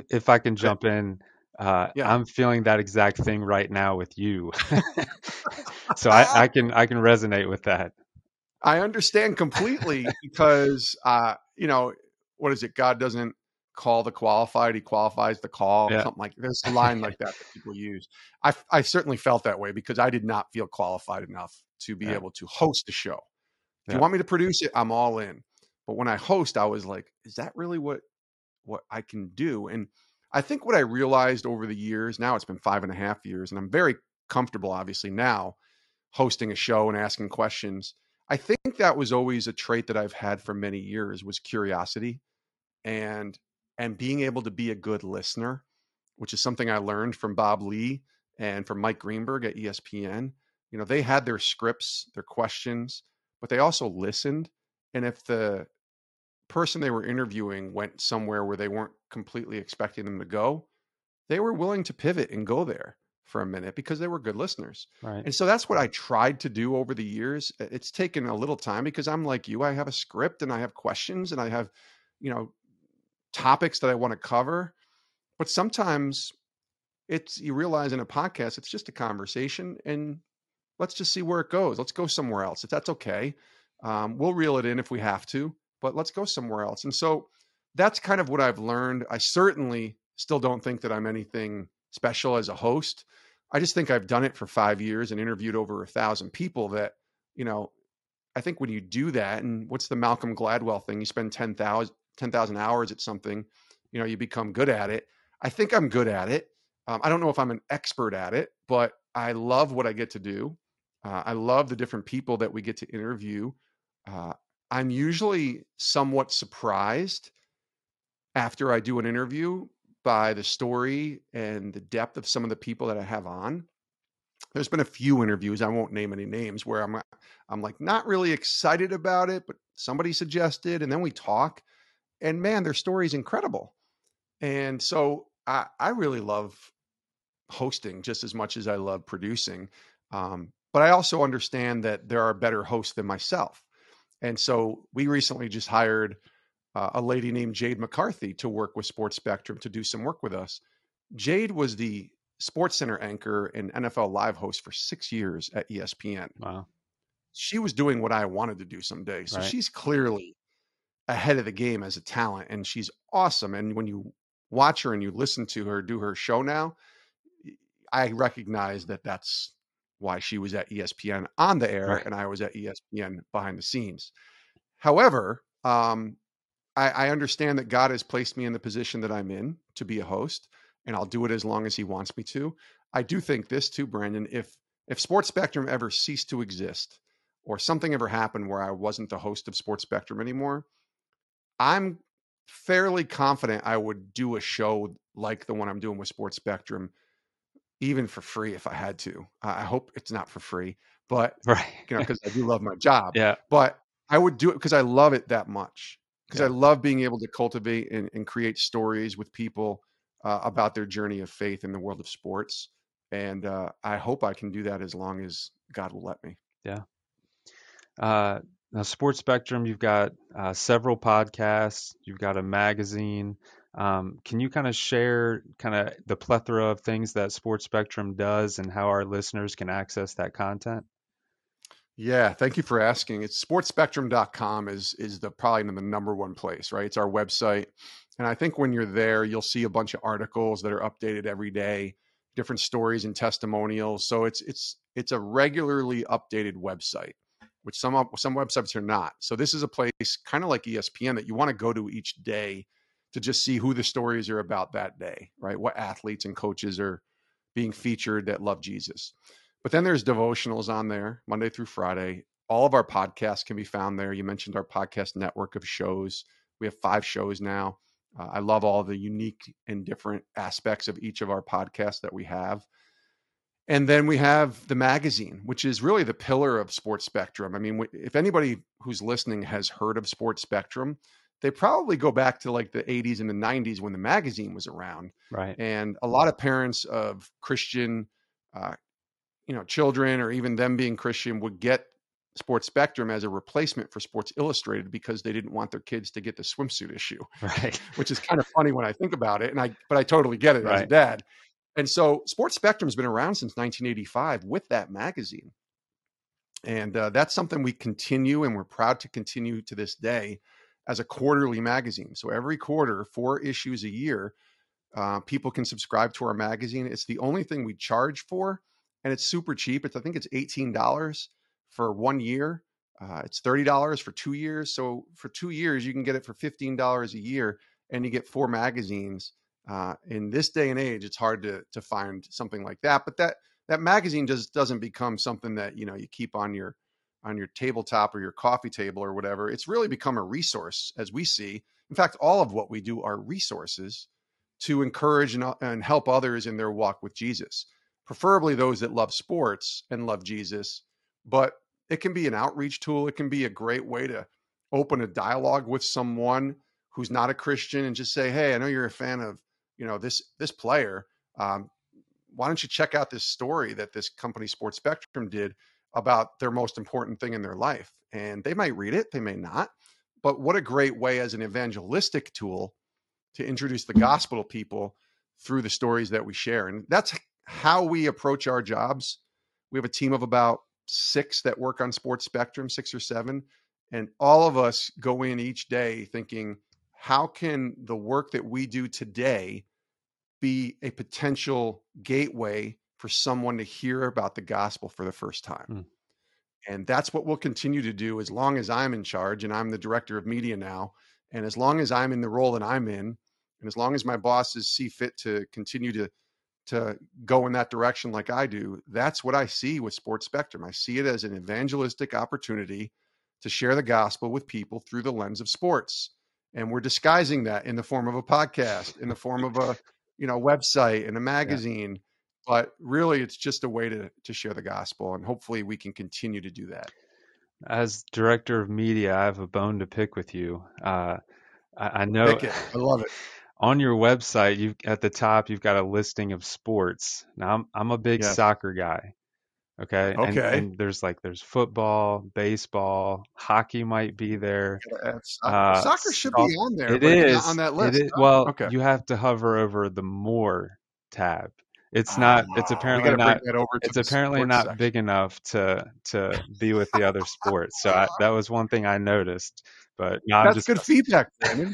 If I can jump in, uh, yeah. I'm feeling that exact thing right now with you. So I, I can I can resonate with that. I understand completely, because, uh, you know, what is it? God doesn't call the qualified. He qualifies the call. Yeah. Something like there's a line like that that people use. I, I certainly felt that way, because I did not feel qualified enough to be yeah. able to host a show. If yeah. you want me to produce it, I'm all in. But when I host, I was like, is that really what? what I can do. And I think what I realized over the years, now it's been five and a half years, and I'm very comfortable, obviously, now hosting a show and asking questions. I think that was always a trait that I've had for many years, was curiosity and and being able to be a good listener, which is something I learned from Bob Lee and from Mike Greenberg at E S P N. You know, they had their scripts, their questions, but they also listened. And if the person they were interviewing went somewhere where they weren't completely expecting them to go, they were willing to pivot and go there for a minute because they were good listeners. Right. And so that's what I tried to do over the years. It's taken a little time because I'm like you, I have a script and I have questions and I have, you know, topics that I want to cover. But sometimes it's, you realize in a podcast, it's just a conversation and let's just see where it goes. Let's go somewhere else. If that's okay. Um, we'll reel it in if we have to, but let's go somewhere else. And so that's kind of what I've learned. I certainly still don't think that I'm anything special as a host. I just think I've done it for five years and interviewed over a thousand people that, you know, I think when you do that, and what's the Malcolm Gladwell thing? You spend ten thousand hours at something, you know, you become good at it. I think I'm good at it. Um, I don't know if I'm an expert at it, but I love what I get to do. Uh, I love the different people that we get to interview. Uh, I'm usually somewhat surprised after I do an interview by the story and the depth of some of the people that I have on. There's been a few interviews, I won't name any names, where I'm, I'm like not really excited about it, but somebody suggested, and then we talk, and man, their story is incredible. And so I, I really love hosting just as much as I love producing. Um, but I also understand that there are better hosts than myself. And so we recently just hired Uh, a lady named Jade McCarthy to work with Sports Spectrum to do some work with us. Jade was the SportsCenter anchor and N F L Live host for six years at E S P N. Wow. She was doing what I wanted to do someday. So right. She's clearly ahead of the game as a talent, and she's awesome. And when you watch her and you listen to her do her show now, I recognize that that's why she was at E S P N on the air, right, and I was at E S P N behind the scenes. However, um, I understand that God has placed me in the position that I'm in to be a host, and I'll do it as long as he wants me to. I do think this too, Brandon, if, if Sports Spectrum ever ceased to exist or something ever happened where I wasn't the host of Sports Spectrum anymore, I'm fairly confident I would do a show like the one I'm doing with Sports Spectrum, even for free if I had to. I hope it's not for free, but right, you know, 'cause I do love my job, yeah, but I would do it because I love it that much. Because I love being able to cultivate and, and create stories with people uh, about their journey of faith in the world of sports. And uh, I hope I can do that as long as God will let me. Yeah. Uh, now, Sports Spectrum, you've got uh, several podcasts. You've got a magazine. Um, can you kind of share kind of the plethora of things that Sports Spectrum does and how our listeners can access that content? Yeah, thank you for asking. It's sports spectrum dot com is is the probably the number one place, right? It's our website. And I think when you're there, you'll see a bunch of articles that are updated every day, different stories and testimonials. So it's it's it's a regularly updated website, which some some websites are not. So this is a place kind of like E S P N that you want to go to each day to just see who the stories are about that day, right? What athletes and coaches are being featured that love Jesus. But then there's devotionals on there, Monday through Friday. All of our podcasts can be found there. You mentioned our podcast network of shows. We have five shows now. Uh, I love all the unique and different aspects of each of our podcasts that we have. And then we have the magazine, which is really the pillar of Sports Spectrum. I mean, if anybody who's listening has heard of Sports Spectrum, they probably go back to like the eighties and the nineties when the magazine was around. Right. And a lot of parents of Christian uh you know, children or even them being Christian would get Sports Spectrum as a replacement for Sports Illustrated because they didn't want their kids to get the swimsuit issue, right? Which is kind of funny when I think about it. And I, but I totally get it, right, as a dad. And so Sports Spectrum has been around since nineteen eighty-five with that magazine. And uh, that's something we continue and we're proud to continue to this day as a quarterly magazine. So every quarter, four issues a year, uh, people can subscribe to our magazine. It's the only thing we charge for. And it's super cheap. It's, I think it's eighteen dollars for one year. Uh, it's thirty dollars for two years. So for two years, you can get it for fifteen dollars a year and you get four magazines. Uh, in this day and age, it's hard to to find something like that. But that that magazine just doesn't become something that, you know, you keep on your on your tabletop or your coffee table or whatever, it's really become a resource as we see. In fact, all of what we do are resources to encourage and, and help others in their walk with Jesus, preferably those that love sports and love Jesus. But it can be an outreach tool. It can be a great way to open a dialogue with someone who's not a Christian and just say, hey, I know you're a fan of, you know, this, this player. Um, why don't you check out this story that this company Sports Spectrum did about their most important thing in their life? And they might read it, they may not, but what a great way as an evangelistic tool to introduce the gospel to people through the stories that we share. And that's how we approach our jobs. We have a team of about six that work on Sports Spectrum, six or seven. And all of us go in each day thinking, how can the work that we do today be a potential gateway for someone to hear about the gospel for the first time? Mm. And that's what we'll continue to do as long as I'm in charge and I'm the director of media now. And as long as I'm in the role that I'm in, and as long as my bosses see fit to continue to, to go in that direction like I do, that's what I see with Sports Spectrum. I see it as an evangelistic opportunity to share the gospel with people through the lens of sports. And we're disguising that in the form of a podcast, in the form of a you know website and a magazine. Yeah. But really, it's just a way to, to share the gospel. And hopefully we can continue to do that. As director of media, I have a bone to pick with you. Uh, I, I know. Pick it. I love it. On your website, you at the top, you've got a listing of sports. Now, I'm I'm a big yeah. soccer guy. Okay. Okay. And, and there's like there's football, baseball, hockey might be there. Yeah, uh, soccer should so, be on there. It is it's not on that list. It is, oh, well, okay. You have to hover over the more tab. It's not. Oh, it's apparently not. It's apparently not section. big enough to to be with the other sports. So I, that was one thing I noticed. But no, that's just, good feedback, Brandon.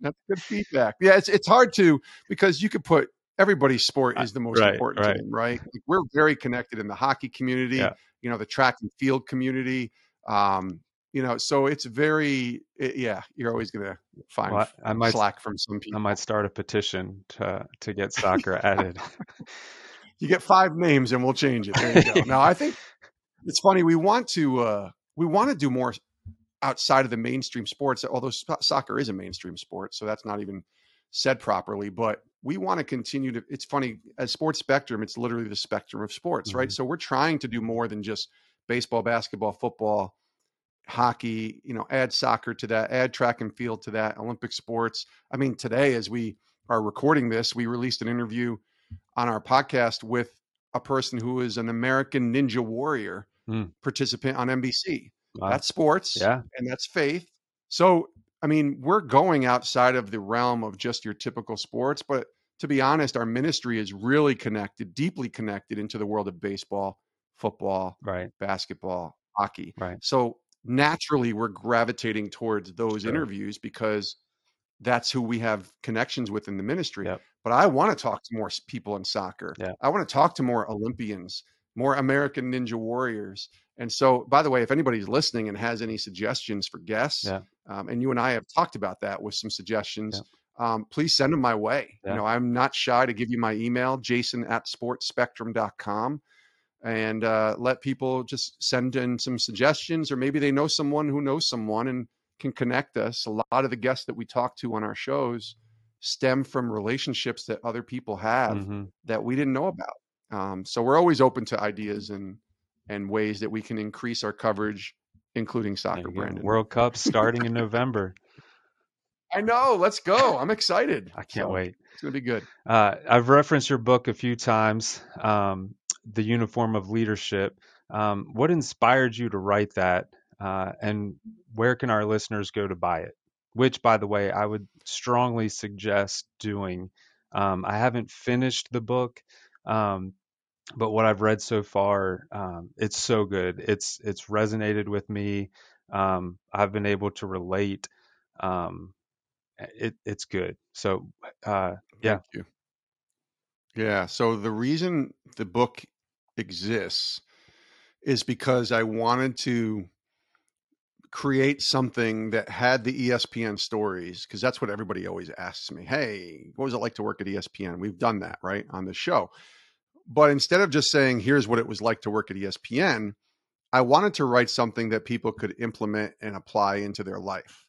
That's good feedback. Yeah, it's it's hard to because you could put everybody's sport is the most right, important right. to them, right? Like we're very connected in the hockey community. Yeah. You know, the track and field community. Um, you know, so it's very it, yeah. You're always gonna find well, I, I might, slack from some people. I might start a petition to to get soccer added. You get five names and we'll change it. There you go. Now I think it's funny. We want to uh, we want to do more outside of the mainstream sports. Although sp- soccer is a mainstream sport, so that's not even said properly. But we want to continue to. It's funny as Sports Spectrum. It's literally the spectrum of sports, mm-hmm. right? So we're trying to do more than just baseball, basketball, football. Hockey, you know, add soccer to that, add track and field to that, Olympic sports. I mean, today, as we are recording this, we released an interview on our podcast with a person who is an American Ninja Warrior mm. participant on N B C. Wow. That's sports yeah. and that's faith. So, I mean, we're going outside of the realm of just your typical sports, but to be honest, our ministry is really connected, deeply connected into the world of baseball, football, right. basketball, hockey. Right. So, naturally, we're gravitating towards those sure. interviews because that's who we have connections with in the ministry. Yep. But I want to talk to more people in soccer. Yep. I want to talk to more Olympians, more American Ninja Warriors. And so, by the way, if anybody's listening and has any suggestions for guests, yep. um, and you and I have talked about that with some suggestions, yep. um, please send them my way. Yep. You know, I'm not shy to give you my email, jason at sports spectrum dot com. And uh, let people just send in some suggestions, or maybe they know someone who knows someone and can connect us. A lot of the guests that we talk to on our shows stem from relationships that other people have mm-hmm. that we didn't know about. Um, so we're always open to ideas and and ways that we can increase our coverage, including soccer, Brandon. World Cup starting in November. I know. Let's go. I'm excited. I can't so, wait. It's going to be good. Uh, I've referenced your book a few times. Um, The Uniform of Leadership. Um, what inspired you to write that? Uh, and where can our listeners go to buy it? Which, by the way, I would strongly suggest doing. Um, I haven't finished the book, um, but what I've read so far, um, it's so good. It's it's resonated with me. Um, I've been able to relate. Um, it, it's good. So, uh, yeah. Thank you. Yeah. So the reason the book exists is because I wanted to create something that had the E S P N stories, because that's what everybody always asks me. Hey, what was it like to work at E S P N? We've done that, right, on the show. But instead of just saying, here's what it was like to work at E S P N, I wanted to write something that people could implement and apply into their life,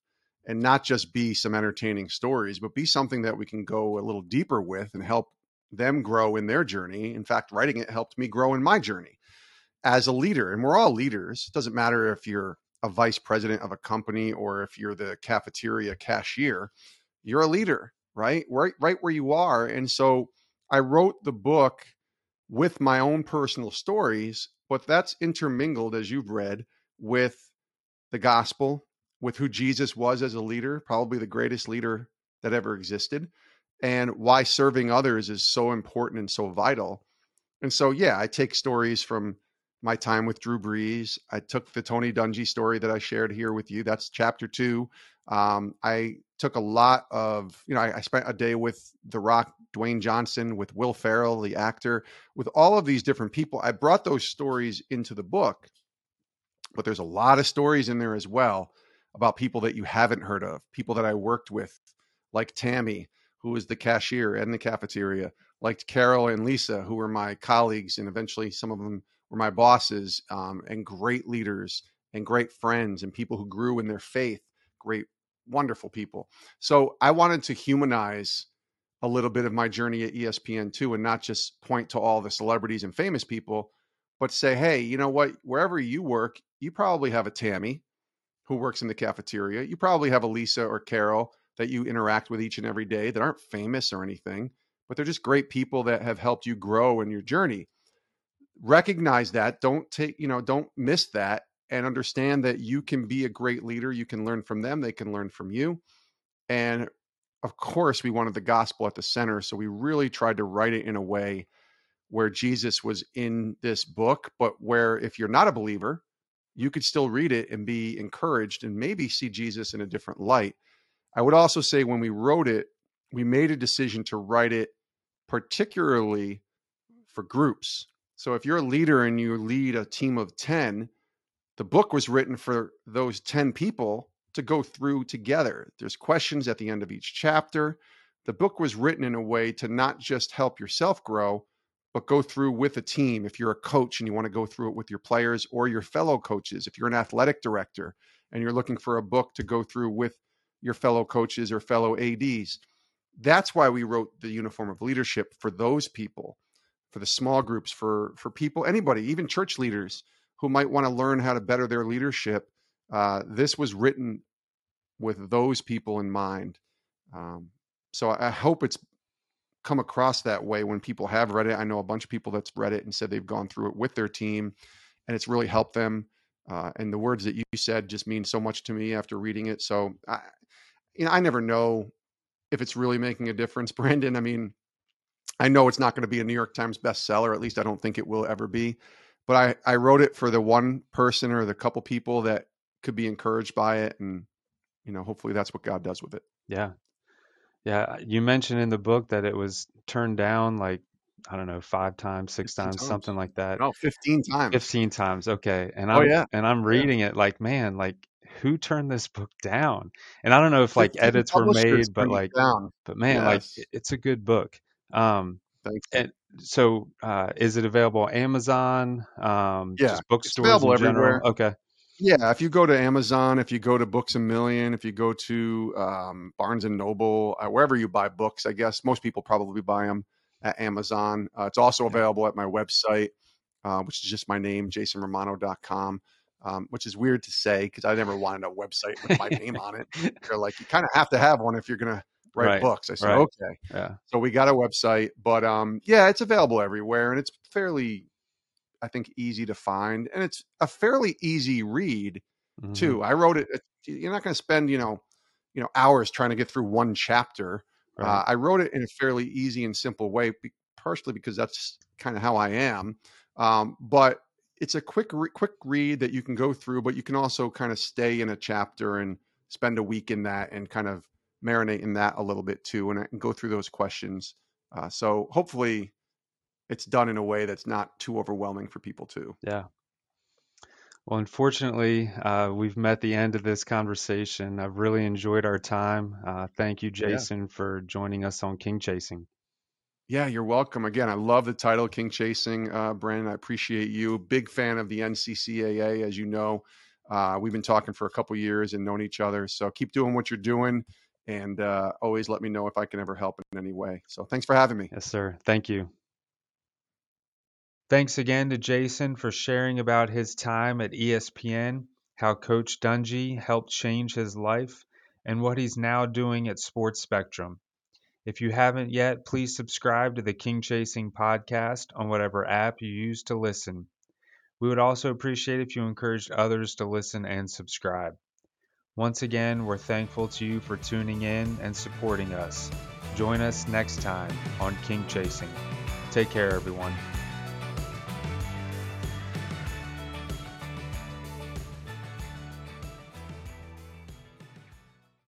and not just be some entertaining stories, but be something that we can go a little deeper with and help them grow in their journey. In fact, writing it helped me grow in my journey as a leader. And we're all leaders. It doesn't matter if you're a vice president of a company or if you're the cafeteria cashier, you're a leader, right? Right, right where you are. And so I wrote the book with my own personal stories, but that's intermingled, as you've read, with the gospel, with who Jesus was as a leader, probably the greatest leader that ever existed, and why serving others is so important and so vital. And so, yeah, I take stories from my time with Drew Brees. I took the Tony Dungy story that I shared here with you. That's chapter two. Um, I took a lot of, you know, I, I spent a day with The Rock, Dwayne Johnson, with Will Ferrell, the actor, with all of these different people. I brought those stories into the book, but there's a lot of stories in there as well about people that you haven't heard of, people that I worked with, like Tammy, who was the cashier in the cafeteria, like Carol and Lisa, who were my colleagues, and eventually some of them were my bosses, um, and great leaders and great friends and people who grew in their faith, great, wonderful people. So I wanted to humanize a little bit of my journey at E S P N too, and not just point to all the celebrities and famous people, but say, hey, you know what, wherever you work, you probably have a Tammy who works in the cafeteria. You probably have a Lisa or Carol that you interact with each and every day that aren't famous or anything, but they're just great people that have helped you grow in your journey. Recognize that. Don't take, you know, don't miss that, and understand that you can be a great leader. You can learn from them. They can learn from you. And of course, we wanted the gospel at the center. So we really tried to write it in a way where Jesus was in this book, but where if you're not a believer, you could still read it and be encouraged and maybe see Jesus in a different light. I would also say when we wrote it, we made a decision to write it particularly for groups. So if you're a leader and you lead a team of ten, the book was written for those ten people to go through together. There's questions at the end of each chapter. The book was written in a way to not just help yourself grow, but go through with a team. If you're a coach and you want to go through it with your players or your fellow coaches, if you're an athletic director and you're looking for a book to go through with your fellow coaches or fellow A Ds, that's why we wrote The Uniform of Leadership for those people, for the small groups, for, for people, anybody, even church leaders who might want to learn how to better their leadership. Uh, this was written with those people in mind. Um, so I, I hope it's come across that way when people have read it. I know a bunch of people that's read it and said they've gone through it with their team and it's really helped them. Uh, and the words that you said just mean so much to me after reading it. So I, you know, I never know if it's really making a difference, Brandon. I mean, I know it's not going to be a New York Times bestseller. At least I don't think it will ever be, but I, I wrote it for the one person or the couple people that could be encouraged by it. And, you know, hopefully that's what God does with it. Yeah. Yeah, you mentioned in the book that it was turned down like, I don't know, five times, six times, times, something like that. No, fifteen times. fifteen times. Okay. And I'm, oh, yeah. and I'm reading yeah. it like, man, like who turned this book down? And I don't know if like edits were made, but like, but man, yes. like it's a good book. Um, Thanks. And so uh, is it available on Amazon? Um, yeah. Just bookstores it's available in everywhere. General? Okay. Yeah, if you go to Amazon, if you go to Books a Million, if you go to um, Barnes and Noble, uh, wherever you buy books, I guess most people probably buy them at Amazon. Uh, it's also available at my website, uh, which is just my name, jason romano dot com, um, which is weird to say because I never wanted a website with my name on it. They're like, you kind of have to have one if you're going to write right, books. I said, right. okay. Yeah. So we got a website, but um, yeah, it's available everywhere and it's fairly I think easy to find. And it's a fairly easy read mm-hmm. too. I wrote it. You're not going to spend, you know, you know, hours trying to get through one chapter. Right. Uh, I wrote it in a fairly easy and simple way, partially because that's kind of how I am. Um, but it's a quick, re- quick read that you can go through, but you can also kind of stay in a chapter and spend a week in that and kind of marinate in that a little bit too. And I can go through those questions. Uh, so hopefully, it's done in a way that's not too overwhelming for people too. Yeah. Well, unfortunately, uh, we've met the end of this conversation. I've really enjoyed our time. Uh, thank you, Jason, yeah. for joining us on King Chasing. Yeah, you're welcome. Again, I love the title, King Chasing, uh, Brandon. I appreciate you. Big fan of the N C C A A, as you know. Uh, we've been talking for a couple years and known each other. So keep doing what you're doing, and uh, always let me know if I can ever help in any way. So thanks for having me. Yes, sir. Thank you. Thanks again to Jason for sharing about his time at E S P N, how Coach Dungy helped change his life, and what he's now doing at Sports Spectrum. If you haven't yet, please subscribe to the King Chasing Podcast on whatever app you use to listen. We would also appreciate if you encouraged others to listen and subscribe. Once again, we're thankful to you for tuning in and supporting us. Join us next time on King Chasing. Take care, everyone.